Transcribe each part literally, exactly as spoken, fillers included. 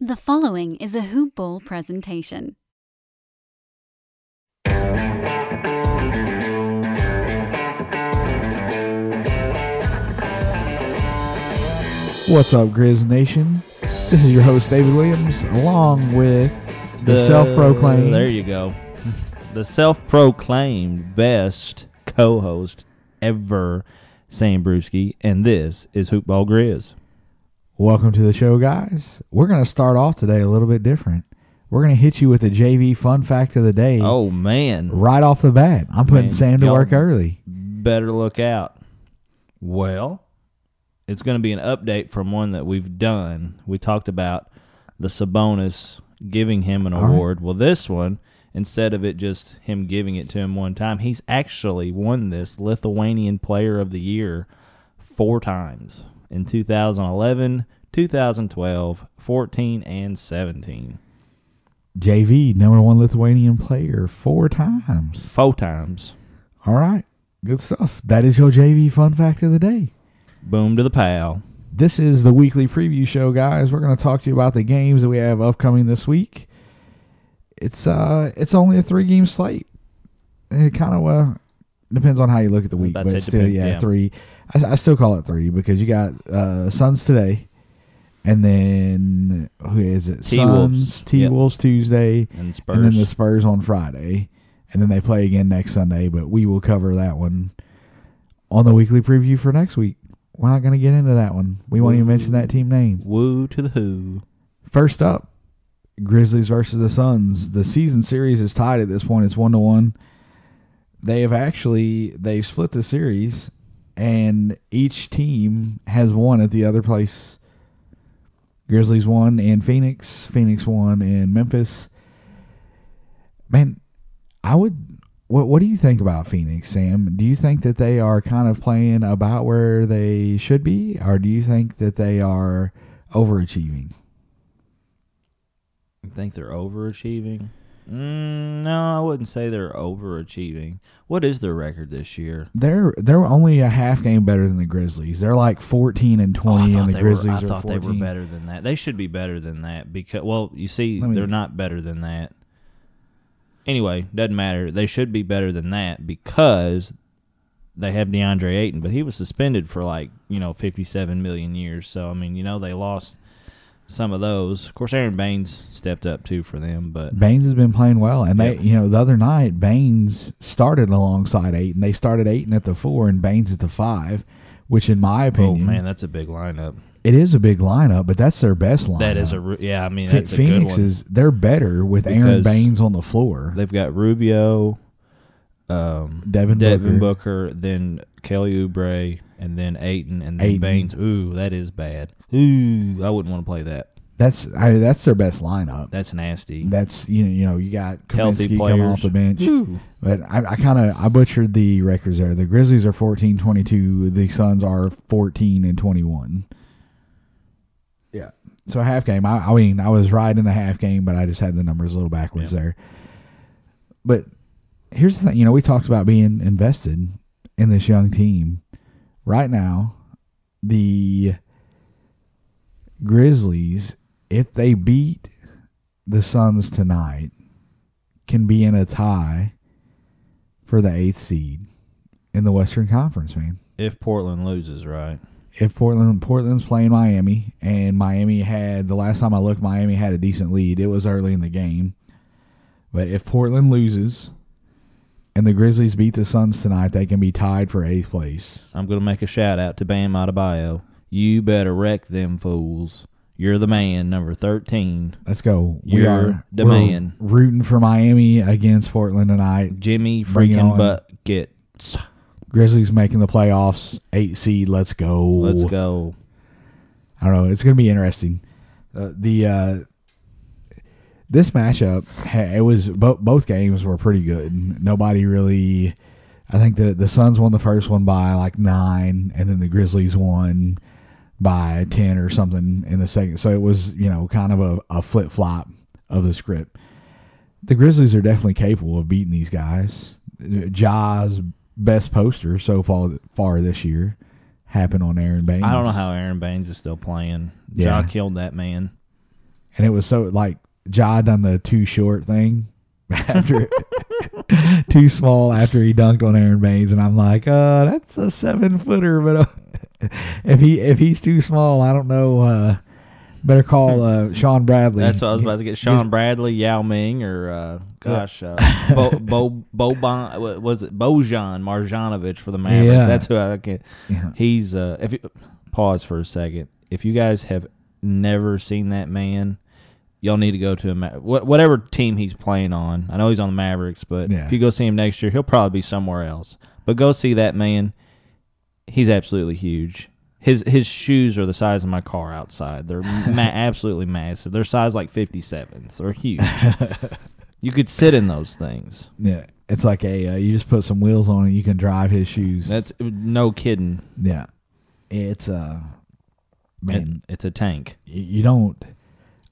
The following is a Hoop Ball presentation. What's up, Grizz Nation? This is your host, David Williams, along with the, the self-proclaimed... There you go. The self-proclaimed best co-host ever, Sam Brewski, and this is Hoop Ball Grizz. Welcome to the show, guys. We're going to start off today a little bit different. We're going to hit you with a J V fun fact of the day. Oh, man. Right off the bat. I'm putting man, Sam to work early. Better look out. Well, it's going to be an update from one that we've done. We talked about the Sabonis giving him an All award. Right. Well, this one, instead of it just him giving it to him one time, he's actually won this Lithuanian Player of the Year four times. In two thousand eleven, two thousand twelve, fourteen, and seventeen. J V, number one Lithuanian player, four times. Four times. All right. Good stuff. That is your J V fun fact of the day. Boom to the pal. This is the weekly preview show, guys. We're going to talk to you about the games that we have upcoming this week. It's uh, it's only a three-game slate. It kind of uh, depends on how you look at the week, That's but still, depends, yeah, yeah, three. I, I still call it three because you got uh, Suns today, and then who is it? Suns, T-Wolves yep. Tuesday, and, Spurs. and then the Spurs on Friday, and then they play again next Sunday. But we will cover that one on the weekly preview for next week. We're not going to get into that one. We Woo. won't even mention that team name. Woo to the who. First up, Grizzlies versus the Suns. The season series is tied at this point. It's one to one. They have actually they've split the series. And each team has won at the other place. Grizzlies won in Phoenix. Phoenix won in Memphis. Man, I would. What, what do you think about Phoenix, Sam? Do you think that they are kind of playing about where they should be, or do you think that they are overachieving? You think they're overachieving? Mm, no, I wouldn't say they're overachieving. What is their record this year? They're they're only a half game better than the Grizzlies. They're like fourteen and twenty, oh, and the Grizzlies were, I are I thought fourteen. They were better than that. They should be better than that because, well, you see, me, they're not better than that. Anyway, doesn't matter. They should be better than that because they have DeAndre Ayton, but he was suspended for like you know fifty-seven million years. So I mean, you know, they lost some of those. Of course, Aron Baynes stepped up, too, for them. But Baynes has been playing well. And, they, yeah. you know, the other night, Baynes started alongside Ayton. They started Ayton at the four and Baynes at the five, which, in my opinion... Oh, man, that's a big lineup. It is a big lineup, but that's their best lineup. That is a... Yeah, I mean, that's Phoenix a good one. Is... They're better with Aron Baynes on the floor. They've got Rubio, um, Devin, Devin Booker. Booker, then Kelly Oubre, and then Ayton, and then Ayton. Baynes. Ooh, that is bad. Ooh, I wouldn't want to play that. That's I mean, that's their best lineup. That's nasty. That's you know you know you got Kaminsky coming off the bench. Ooh. But I, I kind of I butchered the records there. The Grizzlies are fourteen twenty two. The Suns are fourteen and twenty one. Yeah. So a half game. I, I mean I was right in the half game, but I just had the numbers a little backwards yeah. there. But here's the thing. You know we talked about being invested in this young team. Right now, the Grizzlies, if they beat the Suns tonight, can be in a tie for the eighth seed in the Western Conference, man. If Portland loses, right? If Portland, Portland's playing Miami, and Miami had, the last time I looked, Miami had a decent lead. It was early in the game. But if Portland loses and the Grizzlies beat the Suns tonight, they can be tied for eighth place. I'm going to make a shout-out to Bam Adebayo. You better wreck them fools. You're the man, number thirteen. Let's go. We You're are the man. Rooting for Miami against Portland tonight. Jimmy freaking Buckets. Grizzlies making the playoffs. Eight seed. Let's go. Let's go. I don't know. It's going to be interesting. Uh, the uh, this matchup, it was bo- both games were pretty good. Nobody really. I think the the Suns won the first one by like nine, and then the Grizzlies won by ten or something in the second. So it was, you know, kind of a, a flip-flop of the script. The Grizzlies are definitely capable of beating these guys. Ja's best poster so far, far this year happened on Aron Baynes. I don't know how Aron Baynes is still playing. Ja yeah. killed that man. And it was so, like, Ja done the too short thing after too small after he dunked on Aron Baynes, and I'm like, uh, that's a seven footer, but uh, if he if he's too small, I don't know. Uh, better call uh, Shawn Bradley. That's what I was about to get. Shawn Bradley, Yao Ming, or uh, gosh, uh, Bo, Bo, Bo Bon, was it Bojan Marjanovic for the Mavericks? Yeah. That's who I can. Yeah. He's uh, if you, pause for a second. If you guys have never seen that man, y'all need to go to him. Whatever team he's playing on. I know he's on the Mavericks, but yeah. if you go see him next year, he'll probably be somewhere else. But go see that man. He's absolutely huge. His his shoes are the size of my car outside. They're ma- absolutely massive. They're size like fifty-sevens. They're huge. You could sit in those things. Yeah, it's like a uh, you just put some wheels on it. You can drive his shoes. That's no kidding. Yeah, it's a uh, man. It, it's a tank. You don't.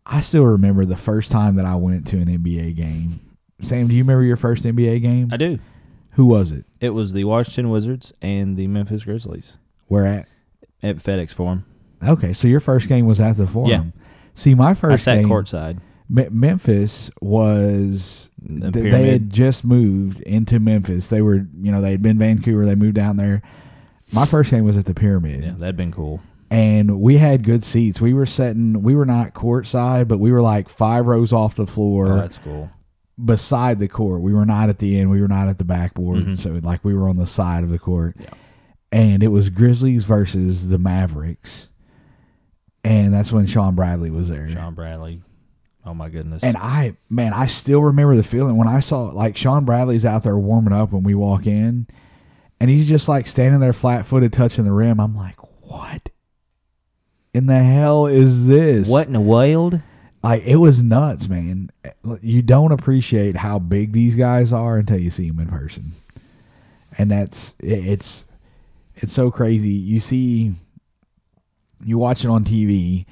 I still remember the first time that I went to an N B A game. Sam, do you remember your first N B A game? I do. Who was it? It was the Washington Wizards and the Memphis Grizzlies. Where at? At FedEx Forum. Okay, so your first game was at the Forum. Yeah. See, my first game. I sat game, courtside. M- Memphis was the th- they had just moved into Memphis. They were, you know, they had been Vancouver. They moved down there. My first game was at the Pyramid. Yeah, that'd been cool. And we had good seats. We were sitting. We were not courtside, but we were like five rows off the floor. Oh, that's cool. Beside the court, we were not at the end. We were not at the backboard. Mm-hmm. So like we were on the side of the court. Yeah. And it was Grizzlies versus the Mavericks, and that's when Shawn Bradley was there. Shawn Bradley, oh my goodness! And I, man, I still remember the feeling when I saw like Shawn Bradley's out there warming up when we walk in, and he's just like standing there flat-footed, touching the rim. I'm like, what in the hell is this? What in the world? Like, it was nuts, man. You don't appreciate how big these guys are until you see them in person. And that's, it's, it's so crazy. You see, you watch it on T V,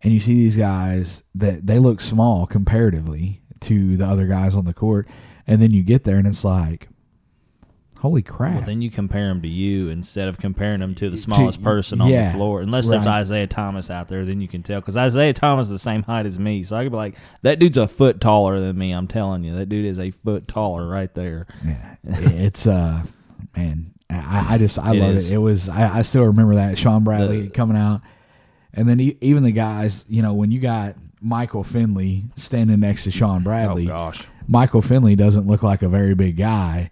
and you see these guys that they look small comparatively to the other guys on the court. And then you get there, and it's like, holy crap. Well, then you compare them to you instead of comparing them to the smallest to, person on yeah, the floor. Unless right. there's Isaiah Thomas out there, then you can tell. Because Isaiah Thomas is the same height as me. So I could be like, that dude's a foot taller than me. I'm telling you, that dude is a foot taller right there. Yeah. It's, uh, man, I, I just, I it love is. it. It was, I, I still remember that. Shawn Bradley the, coming out. And then he, even the guys, you know, when you got Michael Finley standing next to Shawn Bradley. Oh, gosh. Michael Finley doesn't look like a very big guy.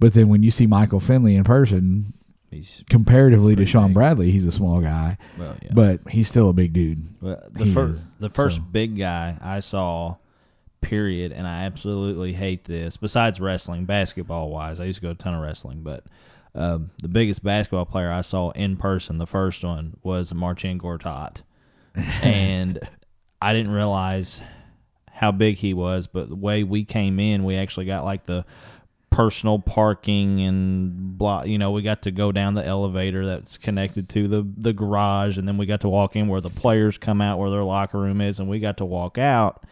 But then when you see Michael Finley in person, he's comparatively to Shawn big. Bradley, he's a small guy. Well, yeah. But he's still a big dude. Well, the, first, is, the first so. big guy I saw, period, and I absolutely hate this, besides wrestling, basketball-wise. I used to go to a ton of wrestling. But um, the biggest basketball player I saw in person, the first one, was Marcin Gortat. And I didn't realize how big he was, but the way we came in, we actually got like the – personal parking and blah, you know, we got to go down the elevator that's connected to the the garage, and then we got to walk in where the players come out, where their locker room is, and we got to walk out,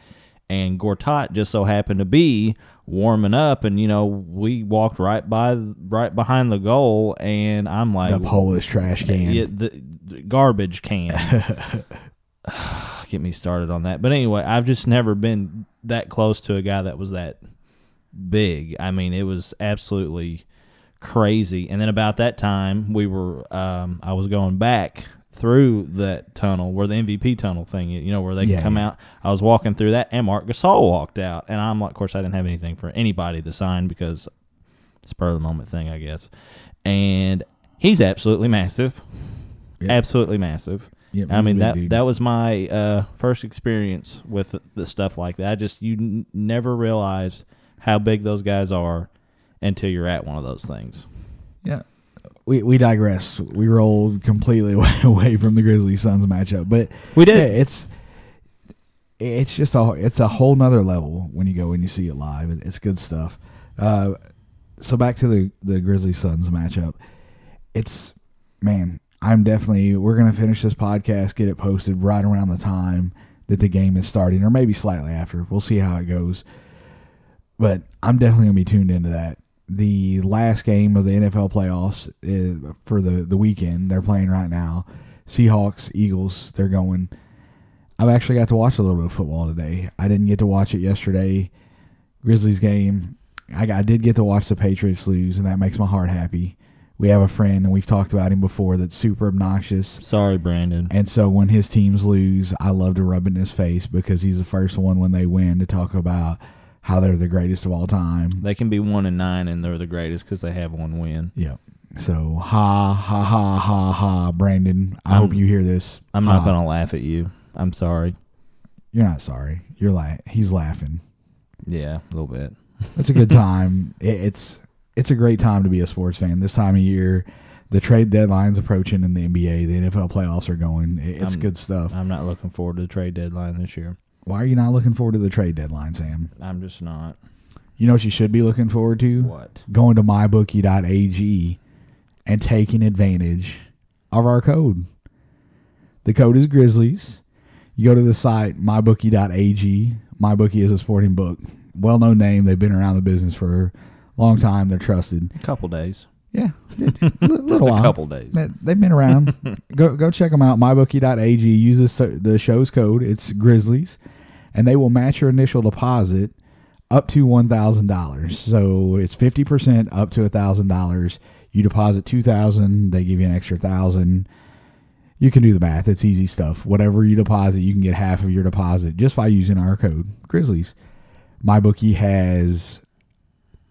and Gortat just so happened to be warming up, and you know, we walked right by right behind the goal, and I'm like, the Polish trash can, yeah, the, the garbage can. Get me started on that. But anyway, I've just never been that close to a guy that was that big. I mean, it was absolutely crazy. And then about that time, we were, um, I was going back through that tunnel where the M V P tunnel thing, you know, where they yeah, can come yeah. out. I was walking through that, and Marc Gasol walked out. And I'm like, of course, I didn't have anything for anybody to sign because spur of the moment thing, I guess. And he's absolutely massive. Yep. Absolutely massive. Yep, I mean, that dude. that was my uh, first experience with the, the stuff like that. I just, you n- never realized how big those guys are until you're at one of those things. Yeah. We we digress. We rolled completely away from the Grizzlies-Suns matchup. But we did. Yeah, it's it's just a, it's a whole nother level when you go and you see it live. It's good stuff. Uh, so back to the, the Grizzlies-Suns matchup. It's, man, I'm definitely, we're going to finish this podcast, get it posted right around the time that the game is starting, or maybe slightly after. We'll see how it goes. But I'm definitely going to be tuned into that. The last game of the N F L playoffs is for the, the weekend, they're playing right now. Seahawks, Eagles, they're going. I've actually got to watch a little bit of football today. I didn't get to watch it yesterday, Grizzlies game. I, I did get to watch the Patriots lose, and that makes my heart happy. We have a friend, and we've talked about him before, that's super obnoxious. Sorry, Brandon. And so when his teams lose, I love to rub it in his face because he's the first one when they win to talk about how they're the greatest of all time. They can be one and nine, and they're the greatest because they have one win. Yep. So, ha, ha, ha, ha, ha, Brandon. I I'm, hope you hear this. I'm ha. not going to laugh at you. I'm sorry. You're not sorry. You're la- He's laughing. Yeah, a little bit. It's a good time. It, it's it's a great time to be a sports fan. This time of year, the trade deadline's approaching in the N B A. The N F L playoffs are going. It, it's I'm, good stuff. I'm not looking forward to the trade deadline this year. Why are you not looking forward to the trade deadline, Sam? I'm just not. You know what you should be looking forward to? What? Going to my bookie dot a g and taking advantage of our code. The code is Grizzlies. You go to the site, my bookie dot a g. MyBookie is a sporting book. Well-known name. They've been around the business for a long time. They're trusted. A couple days. Yeah. Just a couple days. They've been around. go go check them out, my bookie dot a g. Use this, the show's code. It's Grizzlies. And they will match your initial deposit up to one thousand dollars. So it's fifty percent up to one thousand dollars. You deposit two thousand dollars. They give you an extra one thousand dollars. You can do the math. It's easy stuff. Whatever you deposit, you can get half of your deposit just by using our code, Grizzlies. MyBookie has,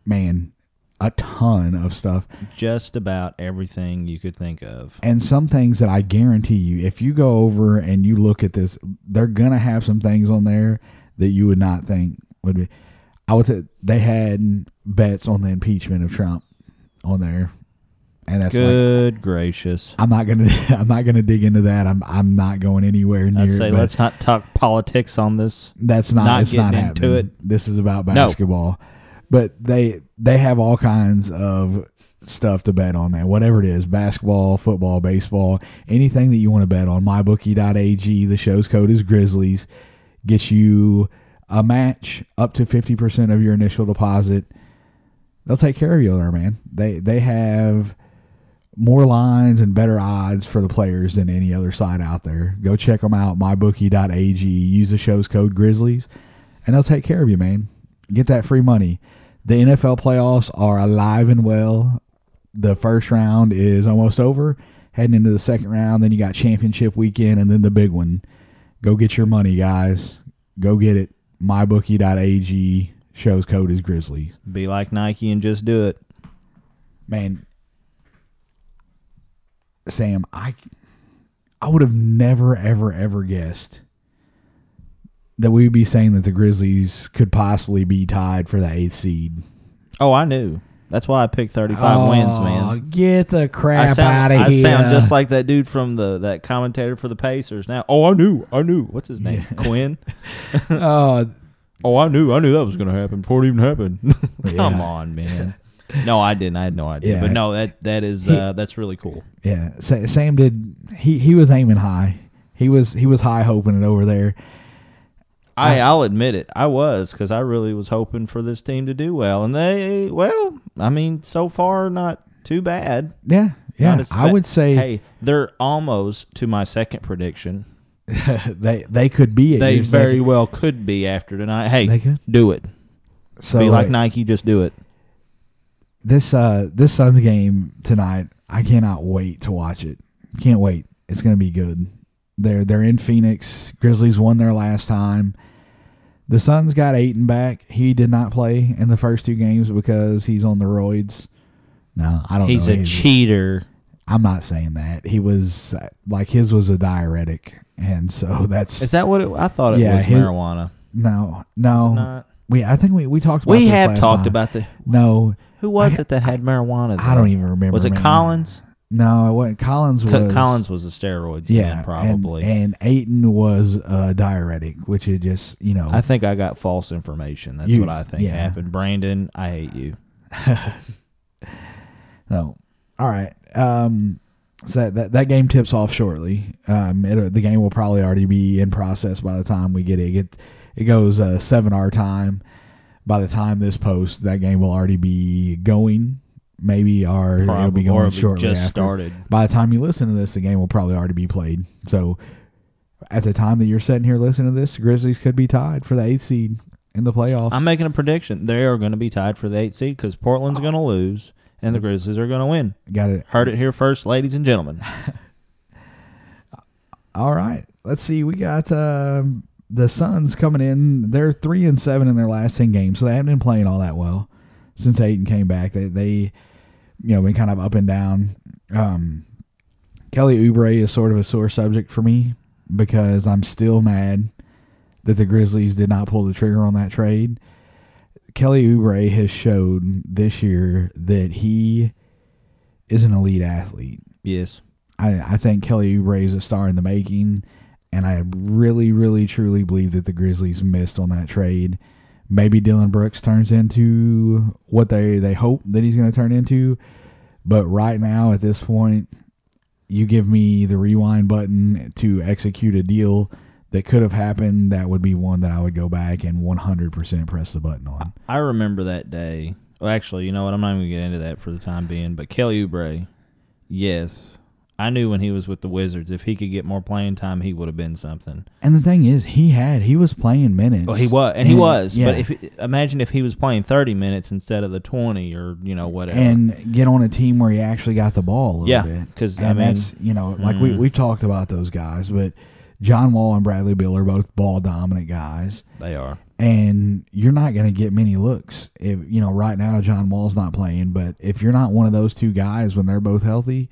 man, a ton of stuff. Just about everything you could think of. And some things that I guarantee you, if you go over and you look at this, they're going to have some things on there that you would not think would be. I would say they had bets on the impeachment of Trump on there. And that's Good like, gracious! I'm not gonna. I'm not gonna dig into that. I'm. I'm not going anywhere near. I'd say it, let's not talk politics on this. That's not. Not it's getting not happening. Into it. This is about basketball. No. But they they have all kinds of stuff to bet on, man. Whatever it is, basketball, football, baseball, anything that you want to bet on. my bookie dot a g. The show's code is Grizzlies. Gets you a match up to fifty percent of your initial deposit. They'll take care of you there, man. They they have. More lines and better odds for the players than any other site out there. Go check them out, my bookie dot a g. Use the show's code Grizzlies, and they'll take care of you, man. Get that free money. The N F L playoffs are alive and well. The first round is almost over. Heading into the second round, then you got championship weekend, and then the big one. Go get your money, guys. Go get it. my bookie dot a g. Show's code is Grizzlies. Be like Nike and just do it. Man, Sam, I I would have never, ever, ever guessed that we would be saying that the Grizzlies could possibly be tied for the eighth seed. Oh, I knew. That's why I picked thirty-five oh, wins, man. Get the crap out of here. I sound just like that dude from the that commentator for the Pacers now. Oh, I knew. I knew. What's his name? Yeah. Quinn? uh, oh, I knew. I knew that was going to happen before it even happened. Come yeah. on, man. No, I didn't. I had no idea. Yeah. But no, that that is he, uh, that's really cool. Yeah, Sam did. He, he was aiming high. He was he was high hoping it over there. I uh, I'll admit it. I was because I really was hoping for this team to do well, and they well. I mean, so far not too bad. Yeah, yeah. Spe- I would say. Hey, they're almost to my second prediction. they they could be. They very second. Well could be after tonight. Hey, they could. Do it. So be like, like Nike. Just do it. This uh this Suns game tonight, I cannot wait to watch it. Can't wait. It's going to be good. They're they're in Phoenix. Grizzlies won their last time. The Suns got Ayton back. He did not play in the first two games because he's on the roids. No, I don't he's know. He's a cheater. I'm not saying that. He was like his was a diuretic, and so that's Is that what it, I thought it yeah, was his, marijuana? No. No. We I think we, we talked about we this We have talked time. About the No. Who was I, it that had I, marijuana? Though? I don't even remember. Was it marijuana. Collins? No, it wasn't. Collins was... C- Collins was a steroids yeah, man, probably. And, and Ayton was a diuretic, which it just, you know... I think I got false information. That's you, what I think yeah. happened. Brandon, I hate you. No. All right. Um, so that, that game tips off shortly. Um, it, the game will probably already be in process by the time we get it. It, it goes uh, seven hour time. By the time this post, that game will already be going. Maybe our probably, it'll be going shortly. Just after. Started. By the time you listen to this, the game will probably already be played. So at the time that you're sitting here listening to this, the Grizzlies could be tied for the eighth seed in the playoffs. I'm making a prediction. They are going to be tied for the eighth seed because Portland's oh. going to lose and the Grizzlies are going to win. Got it. Heard it here first, ladies and gentlemen. All right. Let's see. We got uh, the Suns coming in. They're three and seven in their last ten games, so they haven't been playing all that well since Ayton came back. They, they you know, been kind of up and down. Um, Kelly Oubre is sort of a sore subject for me because I'm still mad that the Grizzlies did not pull the trigger on that trade. Kelly Oubre has showed this year that he is an elite athlete. Yes. I, I think Kelly Oubre is a star in the making, and I really, really, truly believe that the Grizzlies missed on that trade. Maybe Dillon Brooks turns into what they, they hope that he's going to turn into, but right now at this point, you give me the rewind button to execute a deal that could have happened, that would be one that I would go back and one hundred percent press the button on. I remember that day. Well, actually, you know what? I'm not even going to get into that for the time being, but Kelly Oubre, yes, I knew when he was with the Wizards, if he could get more playing time, he would have been something. And the thing is, he had he was playing minutes. Well, he was, and he and, was. Yeah. But if imagine if he was playing thirty minutes instead of the twenty or you know whatever, and get on a team where he actually got the ball a little yeah, bit. Yeah, because I mean, that's, you know, like mm. we we talked about those guys, but John Wall and Bradley Beal are both ball dominant guys. They are, and you're not going to get many looks. If you know, right now John Wall's not playing, but if you're not one of those two guys when they're both healthy,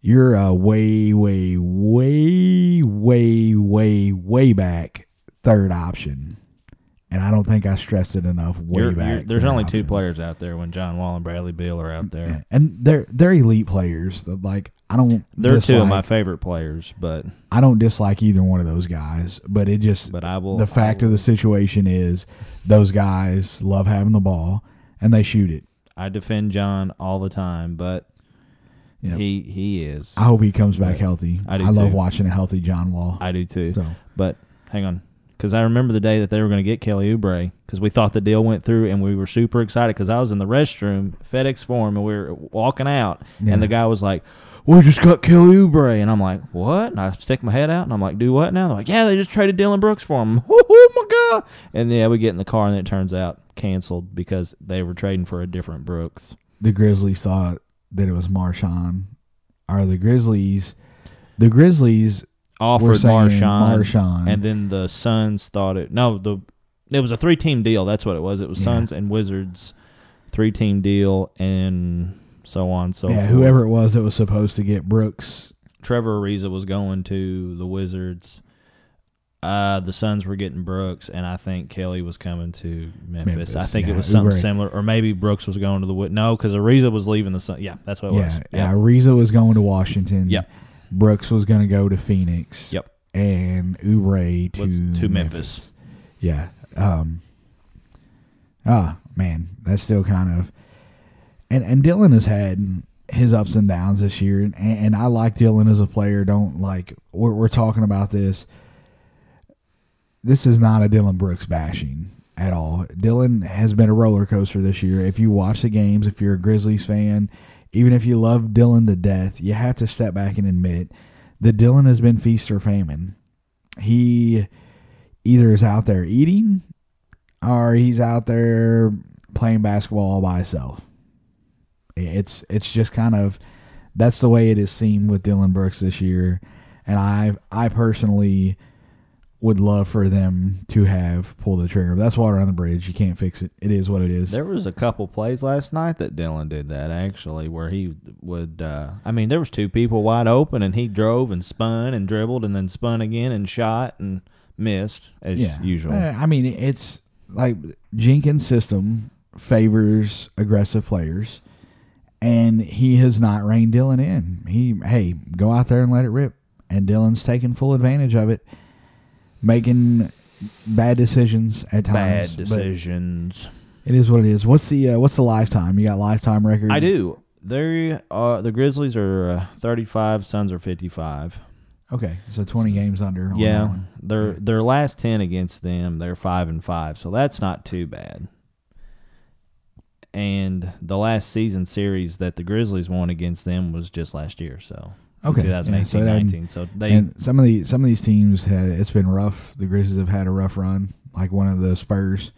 you're a way, way, way, way, way, way back third option. And I don't think I stressed it enough. Way you're, back. You're, there's only option. Two players out there when John Wall and Bradley Beal are out there. And they're they're elite players. Like I don't They're dislike, two of my favorite players, but I don't dislike either one of those guys. But it just but I will, the fact will. of the situation is those guys love having the ball and they shoot it. I defend John all the time, but Yep. He he is. I hope he comes back healthy. I do I love too. watching a healthy John Wall. I do too. So. But hang on, because I remember the day that they were going to get Kelly Oubre because we thought the deal went through and we were super excited because I was in the restroom, FedEx Forum, and we were walking out, yeah. and the guy was like, "We just got Kelly Oubre," and I'm like, "What?" And I stick my head out and I'm like, "Do what now?" They're like, "Yeah, they just traded Dillon Brooks for him." Oh my god! And yeah, we get in the car and it turns out canceled because they were trading for a different Brooks. The Grizzlies thought that it was Marchand, or the Grizzlies. The Grizzlies offered Marchand, Marchand, and then the Suns thought it. No, the it was a three-team deal. That's what it was. It was yeah. Suns and Wizards, three-team deal, and so on. So yeah, forth. Whoever it was that was supposed to get Brooks, Trevor Ariza was going to the Wizards. Uh, the Suns were getting Brooks, and I think Kelly was coming to Memphis. Memphis I think yeah, it was something Oubre. similar, or maybe Brooks was going to the – no, because Ariza was leaving the Suns. Yeah, that's what it yeah, was. Yeah. yeah, Ariza was going to Washington. Yep. Brooks was going to go to Phoenix. Yep. And Oubre to, to Memphis. Memphis. Yeah. Um, oh, man, that's still kind of – and and Dillon has had his ups and downs this year, and, and I like Dillon as a player. Don't like – we're we're talking about this – this is not a Dillon Brooks bashing at all. Dillon has been a roller coaster this year. If you watch the games, if you're a Grizzlies fan, even if you love Dillon to death, you have to step back and admit that Dillon has been feast or famine. He either is out there eating or he's out there playing basketball all by himself. It's it's just kind of that's the way it is seen with Dillon Brooks this year. And I I personally would love for them to have pulled the trigger. That's water on the bridge. You can't fix it. It is what it is. There was a couple plays last night that Dillon did that, actually, where he would uh, – I mean, there was two people wide open, and he drove and spun and dribbled and then spun again and shot and missed, as yeah. usual. I mean, it's like Jenkins' system favors aggressive players, and he has not reined Dillon in. He, hey, go out there and let it rip, and Dillon's taking full advantage of it. Making bad decisions at times. Bad decisions. It is what it is. What's the uh, what's the lifetime? You got lifetime record? I do. They are, the Grizzlies are uh, thirty-five. Suns are fifty-five. Okay, so twenty so, games under. On yeah, that one. their their last ten against them, they're five and five. So that's not too bad. And the last season series that the Grizzlies won against them was just last year. So Okay. twenty eighteen nineteen So they and some of the some of these teams had, it's been rough. The Grizzlies have had a rough run, like one of the Spurs.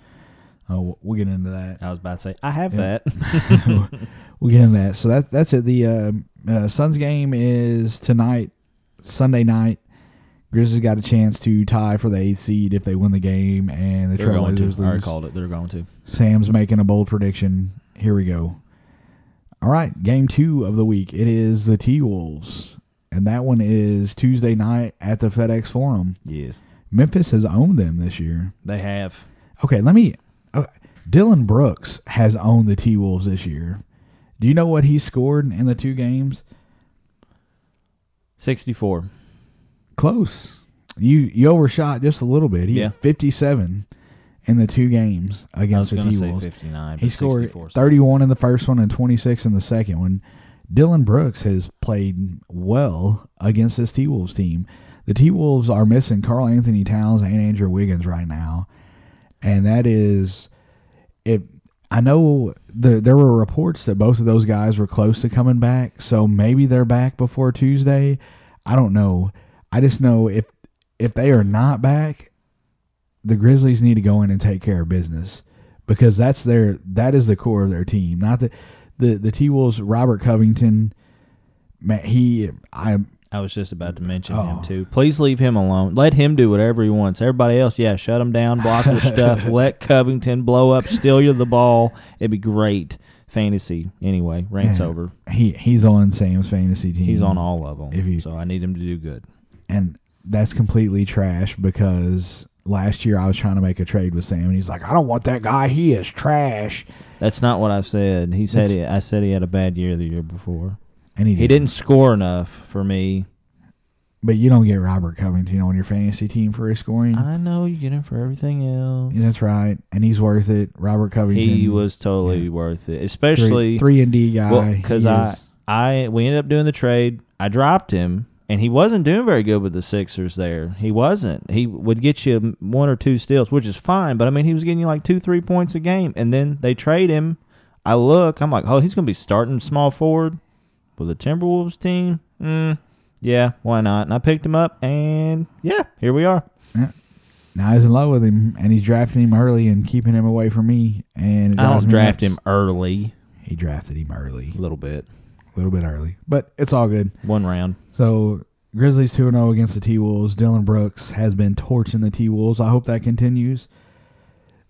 Uh, we'll get into that. I was about to say I have yeah. that. We'll get into that. So that's that's it. The uh, uh, Suns game is tonight, Sunday night. Grizzlies got a chance to tie for the eighth seed if they win the game, and the They're Trailblazers lose. I already called it. They're going to. Sam's making a bold prediction. Here we go. All right, game two of the week. It is the T-Wolves, and that one is Tuesday night at the FedEx Forum. Yes. Memphis has owned them this year. They have. Okay, let me uh, – Dillon Brooks has owned the T-Wolves this year. Do you know what he scored in the two games? sixty-four Close. You you overshot just a little bit. He yeah. had fifty-seven in the two games against the T-Wolves. I was going to say fifty-nine He scored thirty-one in the first one and twenty-six in the second one. Dillon Brooks has played well against this T-Wolves team. The T-Wolves are missing Karl Anthony Towns and Andrew Wiggins right now, and that is it. I know the, there were reports that both of those guys were close to coming back, so maybe they're back before Tuesday. I don't know. I just know if if they are not back, the Grizzlies need to go in and take care of business, because that's their that is the core of their team. Not the the, the T-Wolves. Robert Covington, man, he I I was just about to mention oh. him too. Please leave him alone. Let him do whatever he wants. Everybody else, yeah, shut him down, block your stuff, let Covington blow up, steal you the ball. It'd be great. Fantasy, anyway, rant's man, over. He he's on Sam's fantasy team. He's on all of them. If you, so I need him to do good. And that's completely trash, because last year I was trying to make a trade with Sam, and he's like, I don't want that guy. He is trash. That's not what I said. He said he, I said he had a bad year the year before. And he, he didn't score enough for me. But you don't get Robert Covington on your fantasy team for his scoring. I know. You get him for everything else. Yeah, that's right. And he's worth it. Robert Covington. He was totally yeah. worth it, especially. Three, three and D guy. Because well, I, I, we ended up doing the trade. I dropped him, and he wasn't doing very good with the Sixers there. He wasn't. He would get you one or two steals, which is fine. But, I mean, he was getting you like two, three points a game. And then they trade him. I look. I'm like, oh, he's going to be starting small forward. With the Timberwolves team, mm, yeah, why not? And I picked him up, and yeah, here we are. Yeah. Now I was in love with him, and he's drafting him early and keeping him away from me. And I don't draft him early. He drafted him early. A little bit. A little bit early, but it's all good. One round. So Grizzlies two and oh against the T-Wolves. Dillon Brooks has been torching the T-Wolves. I hope that continues.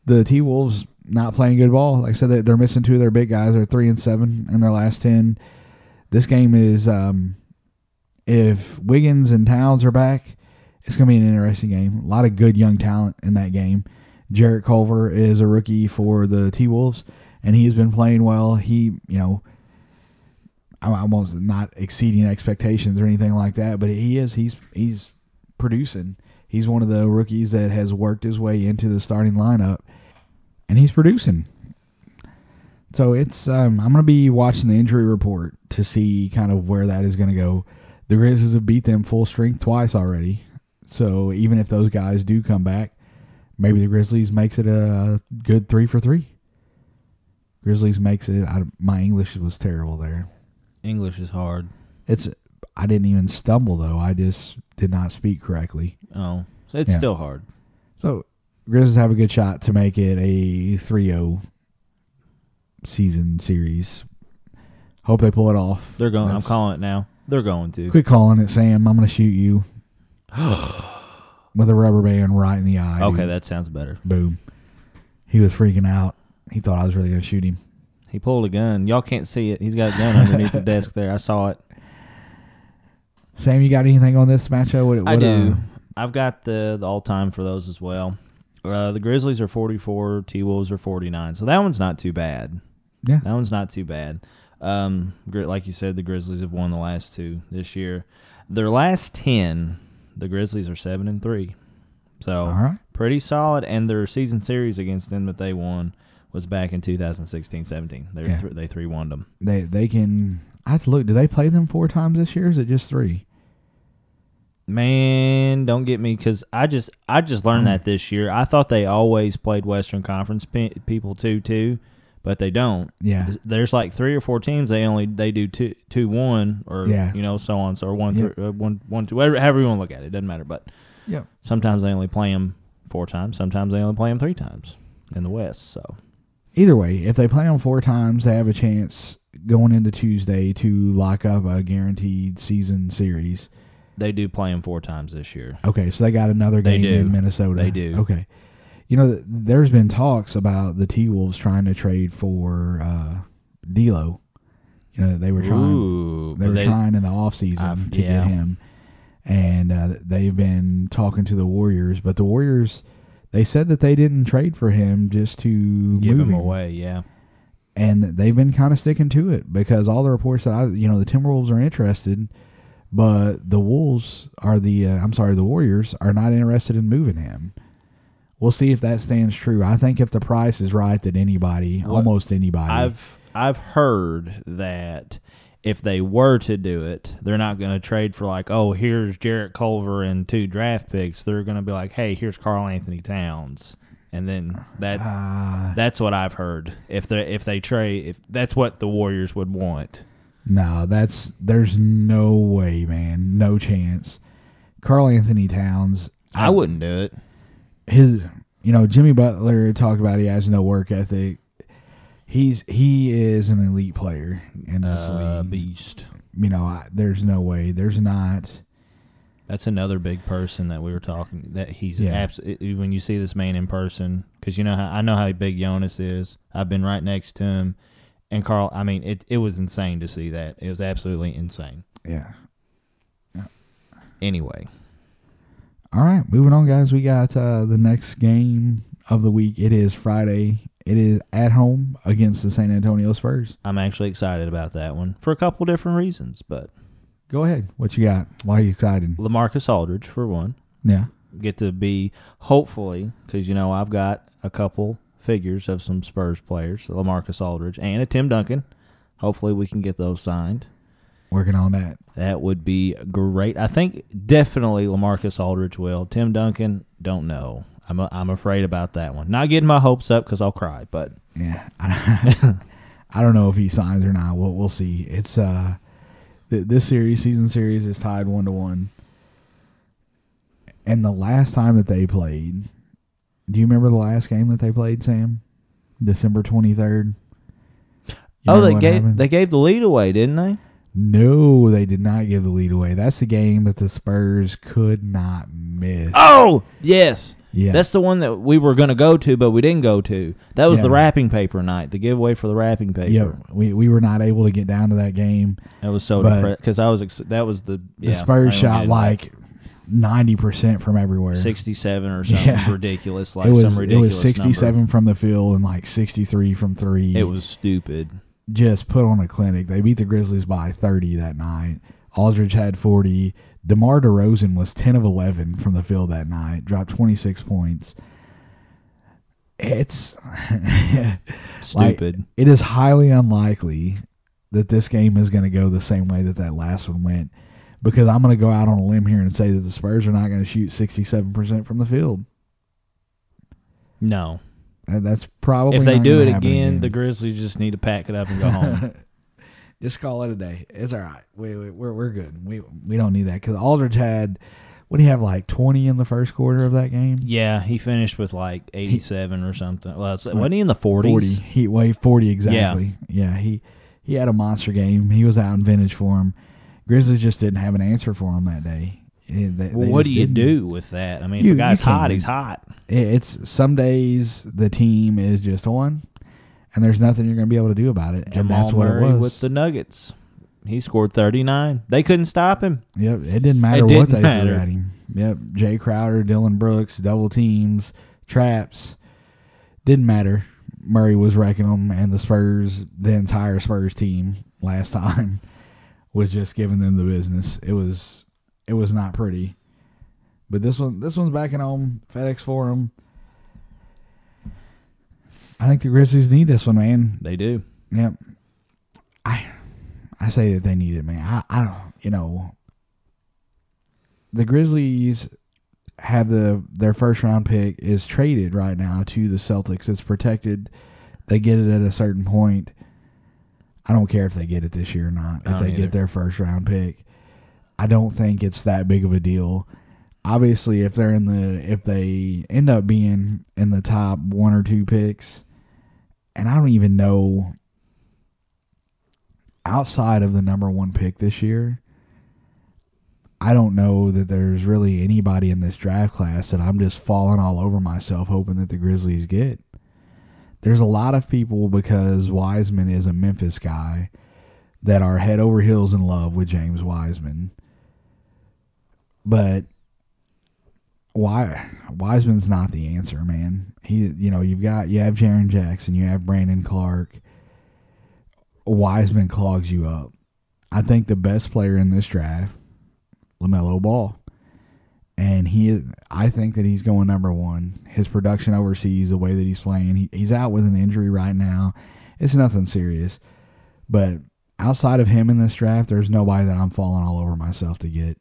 The T-Wolves not playing good ball. Like I said, they're missing two of their big guys. They're three and seven in their last ten. This game is, um, if Wiggins and Towns are back, it's going to be an interesting game. A lot of good young talent in that game. Jarrett Culver is a rookie for the T-Wolves, and he's been playing well. He, you know, I was not exceeding expectations or anything like that, but he is. He's he's producing. He's one of the rookies that has worked his way into the starting lineup, and he's producing. So it's um, I'm going to be watching the injury report to see kind of where that is going to go. The Grizzlies have beat them full strength twice already. So even if those guys do come back, maybe the Grizzlies makes it a good three for three. Grizzlies makes it. I, my English was terrible there. English is hard. It's I didn't even stumble, though. I just did not speak correctly. Oh, so it's yeah. still hard. So Grizzlies have a good shot to make it a three oh season series. Hope they pull it off. They're going. That's, I'm calling it now. They're going to. Quit calling it, Sam. I'm going to shoot you with a rubber band right in the eye. Okay, dude. That sounds better. Boom. He was freaking out. He thought I was really going to shoot him. He pulled a gun. Y'all can't see it. He's got a gun underneath the desk there. I saw it. Sam, you got anything on this matchup? What, what, I do. Uh, I've got the, the all-time for those as well. Uh, the Grizzlies are forty-four. T-Wolves are forty-nine. So that one's not too bad. Yeah. That one's not too bad. Um, like you said, the Grizzlies have won the last two this year. Their last ten, the Grizzlies are seven and three, so all right. Pretty solid. And their season series against them that they won was back in two thousand sixteen seventeen. They yeah. th- they three won them. They they can. I have to look. Do they play them four times this year? Or is it just three? Man, don't get me, because I just I just learned mm. that this year. I thought they always played Western Conference pe- people too too. but they don't. Yeah. There's like three or four teams they only they do two two one or yeah. you know so on so or one yep. three, uh, one one two whatever, however you want to look at it, it doesn't matter. But yeah, sometimes they only play them four times. Sometimes they only play them three times in the West. So either way, if they play them four times, they have a chance going into Tuesday to lock up a guaranteed season series. They do play them four times this year. Okay, so they got another game in Minnesota. They do. Okay. You know, there's been talks about the T-Wolves trying to trade for uh, D'Lo. You know, they were trying Ooh, They were they, trying in the offseason to yeah. get him. And uh, they've been talking to the Warriors. But the Warriors, they said that they didn't trade for him just to Give move him. him away, yeah. And they've been kind of sticking to it because all the reports that I, you know, the Timberwolves are interested, but the Wolves are the, uh, I'm sorry, the Warriors are not interested in moving him. We'll see if that stands true. I think if the price is right, that anybody, well, almost anybody. I've I've heard that if they were to do it, they're not going to trade for like, oh, here's Jarrett Culver and two draft picks. They're going to be like, hey, here's Karl Anthony Towns. And then that uh, that's what I've heard. If they if they trade, if that's what the Warriors would want. No, that's there's no way, man. No chance. Karl Anthony Towns. I, I wouldn't do it. His you know, Jimmy Butler talked about he has no work ethic. He's he is an elite player in this uh, league. Beast. You know, I, there's no way. There's not That's another big person that we were talking. That he's yeah. abs- when you see this man in person, because you know how I know how big Jonas is. I've been right next to him, and Karl. I mean, it it was insane to see that. It was absolutely insane. Yeah. yeah. Anyway. All right, moving on, guys. We got uh, the next game of the week. It is Friday. It is at home against the San Antonio Spurs. I'm actually excited about that one for a couple different reasons, but. Go ahead. What you got? Why are you excited? LaMarcus Aldridge, for one. Yeah. Get to be, hopefully, because, you know, I've got a couple figures of some Spurs players, LaMarcus Aldridge and a Tim Duncan. Hopefully we can get those signed. Working on that. That would be great. I think definitely LaMarcus Aldridge will. Tim Duncan, don't know. I'm a, I'm afraid about that one. Not getting my hopes up because I'll cry, but. Yeah. I don't know if he signs or not. We'll, we'll see. It's – uh. This series, season series, is tied one to one. And the last time that they played, do you remember the last game that they played, Sam? December twenty-third. You oh, they gave happened? they gave the lead away, didn't they? No, they did not give the lead away. That's the game that the Spurs could not miss. Oh, yes. Yeah. That's the one that we were going to go to, but we didn't go to. That was yeah. the wrapping paper night, the giveaway for the wrapping paper. Yeah, we we were not able to get down to that game. That was so depressing because I was ex- that was the yeah, the Spurs shot like ninety percent from everywhere, sixty-seven or something yeah. ridiculous, like it was, some ridiculous. It was sixty-seven number. From the field and like sixty-three from three. It was stupid. Just put on a clinic. They beat the Grizzlies by thirty that night. Aldridge had forty. DeMar DeRozan was ten of eleven from the field that night, dropped twenty-six points. It's stupid. Like, it is highly unlikely that this game is going to go the same way that that last one went, because I'm going to go out on a limb here and say that the Spurs are not going to shoot sixty-seven percent from the field. No. That's probably If they not do it again, again, the Grizzlies just need to pack it up and go home. Just call it a day. It's all right. We, we, we're we're good. We we don't need that because Aldridge had, what do you have, like twenty in the first quarter of that game? Yeah, he finished with like eighty-seven he, or something. Well, it's, wasn't he in the forties? forty. He weighed forty exactly. Yeah. yeah, he he had a monster game. He was out in vintage form. Grizzlies just didn't have an answer for him that day. They, they well, what do you didn't. do with that? I mean, you, if a guy's hot, he's hot. It's some days the team is just on. And there's nothing you're going to be able to do about it. Jamal and that's what Murray it was. With the Nuggets. He scored thirty-nine. They couldn't stop him. Yep, it didn't matter it didn't what they matter. threw at him. Yep, Jay Crowder, Dillon Brooks, double teams, traps. Didn't matter. Murray was wrecking them, and the Spurs, the entire Spurs team last time, was just giving them the business. It was it was not pretty. But this one, this one's back at home, FedEx Forum. I think the Grizzlies need this one, man. They do. Yep. I I say that they need it, man. I, I don't, you know, the Grizzlies have the their first round pick is traded right now to the Celtics. It's protected They get it at a certain point. I don't care if they get it this year or not. If they either. get their first round pick, I don't think it's that big of a deal. Obviously, if they're in the if they end up being in the top one or two picks, and I don't even know outside of the number one pick this year, I don't know that there's really anybody in this draft class that I'm just falling all over myself hoping that the Grizzlies get. There's a lot of people, because Wiseman is a Memphis guy, that are head over heels in love with James Wiseman. But why Wiseman's not the answer, man. He, you know, you've got you have Jaren Jackson, you have Brandon Clark. Wiseman clogs you up. I think the best player in this draft, LaMelo Ball. And he is, I think that he's going number one. His production overseas, the way that he's playing, he, he's out with an injury right now. It's nothing serious. But outside of him in this draft, there's nobody that I'm falling all over myself to get.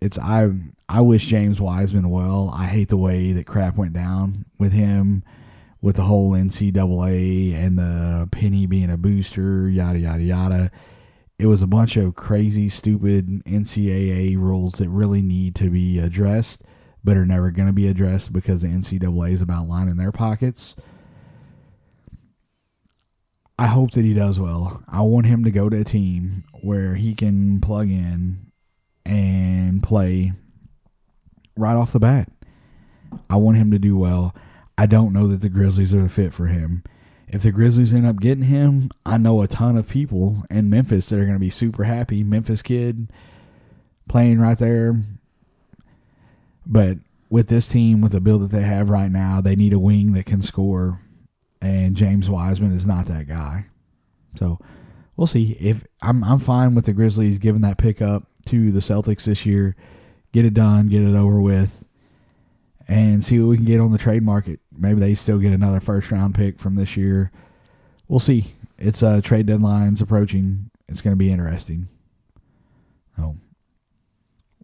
It's I I wish James Wiseman well. I hate the way that crap went down with him, with the whole N C double A and the penny being a booster, yada, yada, yada. It was a bunch of crazy, stupid N C double A rules that really need to be addressed, but are never going to be addressed because the N C double A is about lining their pockets. I hope that he does well. I want him to go to a team where he can plug in and play right off the bat. I want him to do well. I don't know that the Grizzlies are the fit for him. If the Grizzlies end up getting him, I know a ton of people in Memphis that are going to be super happy. Memphis kid playing right there. But with this team, with the build that they have right now, they need a wing that can score. And James Wiseman is not that guy. So we'll see. If I'm I'm fine with the Grizzlies giving that pick up to the Celtics this year. Get it done. Get it over with. And see what we can get on the trade market. Maybe they still get another first-round pick from this year. We'll see. It's uh, trade deadline's approaching. It's going to be interesting. Oh,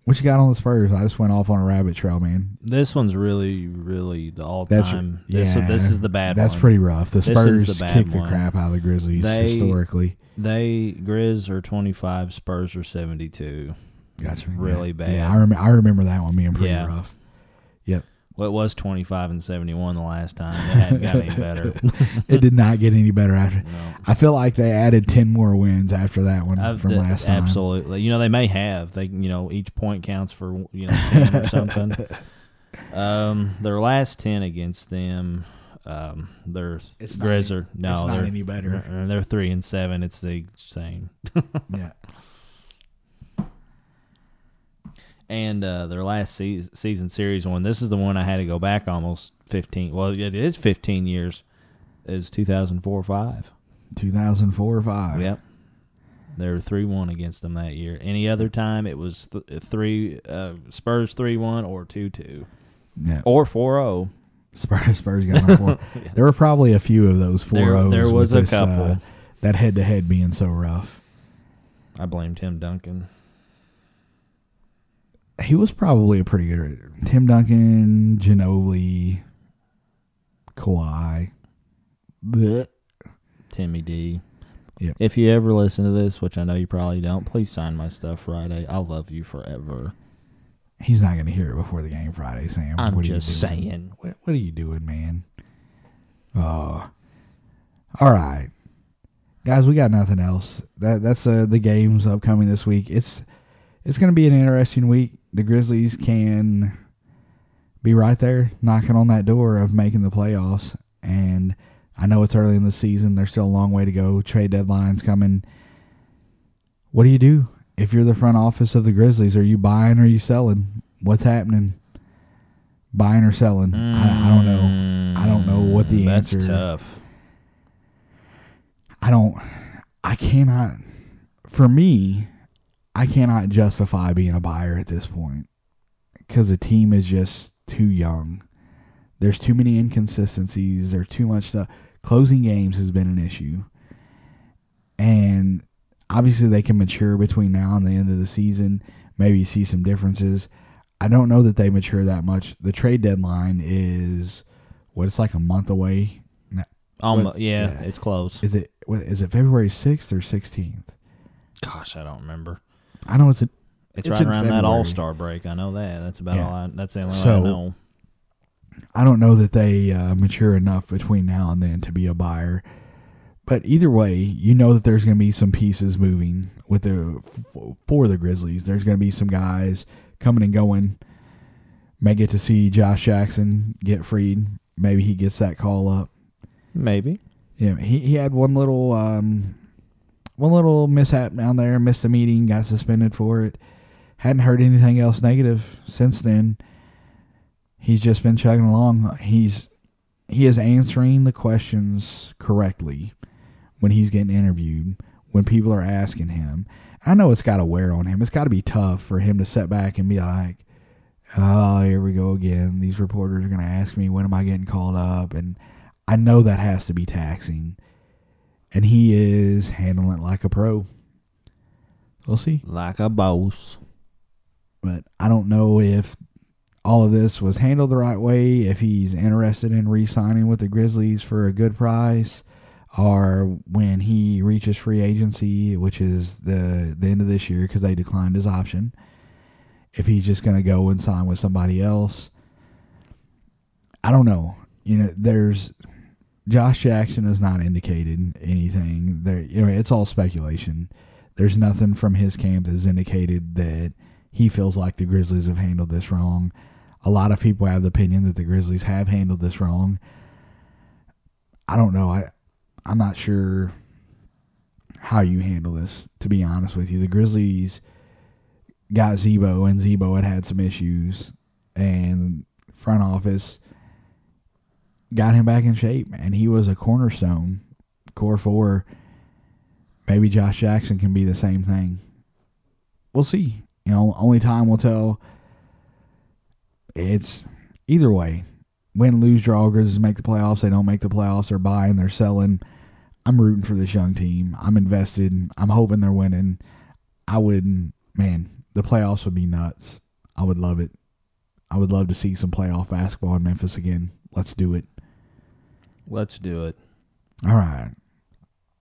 what you got on the Spurs? I just went off on a rabbit trail, man. This one's really, really the all-time. That's, this, yeah, this is the bad that's one. That's pretty rough. The Spurs the kick the one. crap out of the Grizzlies they, historically. They, Grizz are twenty-five, Spurs are seventy-two. That's gotcha. really yeah. bad. Yeah, I, rem- I remember that one being pretty yeah. rough. Yep. Well, it was twenty-five and seventy-one the last time. It hadn't got any better. It did not get any better after. No. I feel like they added ten more wins after that one I've from d- last time. Absolutely. You know, they may have. They, you know, each point counts for, you know, ten or something. Um, their last ten against them, um, their Grizz are no, it's not any better. They're, they're three and seven. It's the same. Yeah. And uh, their last se- season series one, this is the one I had to go back almost fifteen. Well, it is fifteen years. Is two thousand four to five. two thousand four to five. Yep. They were three one against them that year. Any other time, it was th- three uh, Spurs three one or two two. Yeah. Or four oh. Spurs, Spurs got on four. Yeah. There were probably a few of those four ohs. There, there was a this, couple. Uh, that head-to-head being so rough. I blame Tim Duncan. He was probably a pretty good Tim Duncan, Ginobili, Kawhi, bleh. Timmy D. Yep. If you ever listen to this, which I know you probably don't, please sign my stuff Friday. I'll love you forever. He's not going to hear it before the game Friday, Sam. I'm what just are you doing? saying. What, what are you doing, man? Oh, all right, guys, we got nothing else. That that's uh, the games upcoming this week. It's. It's going to be an interesting week. The Grizzlies can be right there knocking on that door of making the playoffs. And I know it's early in the season. There's still a long way to go. Trade deadline's coming. What do you do if you're the front office of the Grizzlies? Are you buying or are you selling? What's happening? Buying or selling? Mm, I, I don't know. I don't know what the that's answer is. That's tough. I don't. I cannot. For me, I cannot justify being a buyer at this point because the team is just too young. There's too many inconsistencies. There's too much stuff. Closing games has been an issue. And obviously they can mature between now and the end of the season, maybe see some differences. I don't know that they mature that much. The trade deadline is, what, it's like a month away Um, what, yeah, yeah, it's close. Is it? What, is it February sixth or sixteenth? Gosh, I don't remember. I know it's a, It's, it's right around February. That All-Star break. I know that. That's about yeah. all. I, that's the only so, one I know. I don't know that they uh, mature enough between now and then to be a buyer. But either way, you know that there's going to be some pieces moving with the for the Grizzlies. There's going to be some guys coming and going. May get to see Josh Jackson get freed. Maybe he gets that call up. Maybe. Yeah, he he had one little um, one little mishap down there. Missed the meeting. Got suspended for it. Hadn't heard anything else negative since then. He's just been chugging along. He's he is answering the questions correctly when he's getting interviewed, when people are asking him. I know it's got to wear on him. It's got to be tough for him to sit back and be like, oh, here we go again. These reporters are going to ask me, when am I getting called up? And I know that has to be taxing. And he is handling it like a pro. We'll see. Like a boss. But I don't know if all of this was handled the right way, if he's interested in re-signing with the Grizzlies for a good price, or when he reaches free agency, which is the, the end of this year because they declined his option, if he's just going to go and sign with somebody else. I don't know. You know, there's Josh Jackson has not indicated anything. There, you know, it's all speculation. There's nothing from his camp that's indicated that he feels like the Grizzlies have handled this wrong. A lot of people have the opinion that the Grizzlies have handled this wrong. I don't know. I, I'm not sure how you handle this, to be honest with you. The Grizzlies got Zebo, and Zebo had had some issues. And front office got him back in shape, and he was a cornerstone, core four. Maybe Josh Jackson can be the same thing. We'll see. You know, only time will tell. It's either way. Win, lose, draw, Grizzlies make the playoffs. They don't make the playoffs. They're buying. They're selling. I'm rooting for this young team. I'm invested. I'm hoping they're winning. I would, man, the playoffs would be nuts. I would love it. I would love to see some playoff basketball in Memphis again. Let's do it. Let's do it. All right.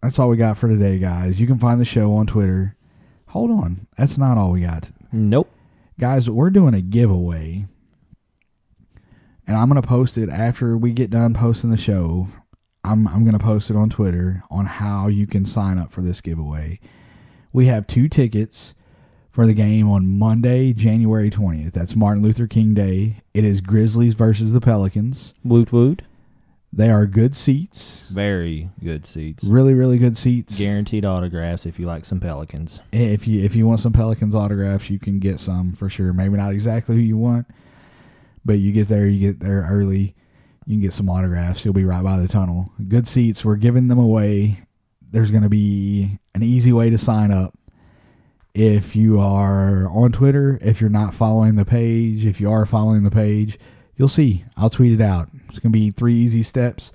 That's all we got for today, guys. You can find the show on Twitter. Hold on. That's not all we got. Nope. Guys, we're doing a giveaway. And I'm going to post it after we get done posting the show. I'm I'm going to post it on Twitter on how you can sign up for this giveaway. We have two tickets for the game on Monday, January twentieth. That's Martin Luther King Day. It is Grizzlies versus the Pelicans. Woot woot. They are good seats. Very good seats. Really, really good seats. Guaranteed autographs if you like some Pelicans. If you if you want some Pelicans autographs, you can get some for sure. Maybe not exactly who you want, but you get there, you get there early. You can get some autographs. You'll be right by the tunnel. Good seats. We're giving them away. There's going to be an easy way to sign up. If you are on Twitter, if you're not following the page, if you are following the page, you'll see. I'll tweet it out. It's going to be three easy steps.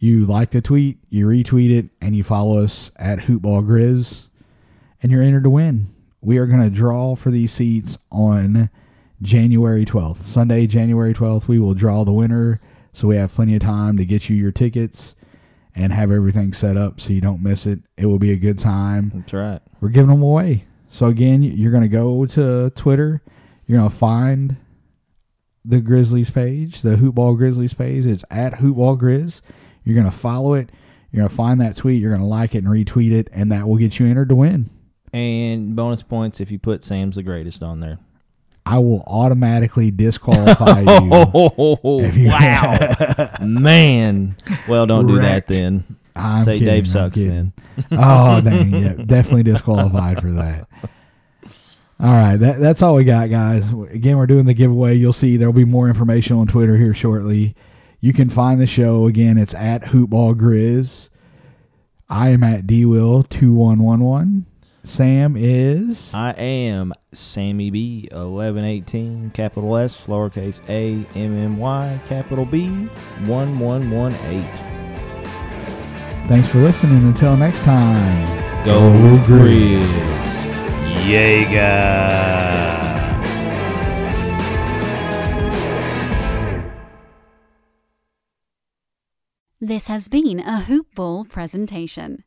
You like the tweet, you retweet it, and you follow us at HoopBallGrizz, and you're entered to win. We are going to draw for these seats on January twelfth. Sunday, January twelfth, we will draw the winner, so we have plenty of time to get you your tickets and have everything set up so you don't miss it. It will be a good time. That's right. We're giving them away. So, again, you're going to go to Twitter. You're going to find the Grizzlies page, the Hoopball Grizzlies page. It's at Hoopball Grizz. You're going to follow it. You're going to find that tweet. You're going to like it and retweet it, and that will get you entered to win. And bonus points if you put Sam's the Greatest on there. I will automatically disqualify you. Oh, if you wow. Man. Well, don't do Wrecked. That then. I'm Say kidding, Dave I'm sucks kidding. Then. Oh, dang. Yeah, definitely disqualified for that. All right, that, that's all we got, guys. Again, we're doing the giveaway. You'll see there will be more information on Twitter here shortly. You can find the show. Again, it's at HoopBallGrizz. I am at D Will two one one one. Sam is? I am Sammy B, eleven eighteen, capital S, lowercase a, M M Y, capital B, one one one eight. Thanks for listening. Until next time, go, go Grizz. Grizz. Yeah, guys. This has been a Hoop Ball presentation.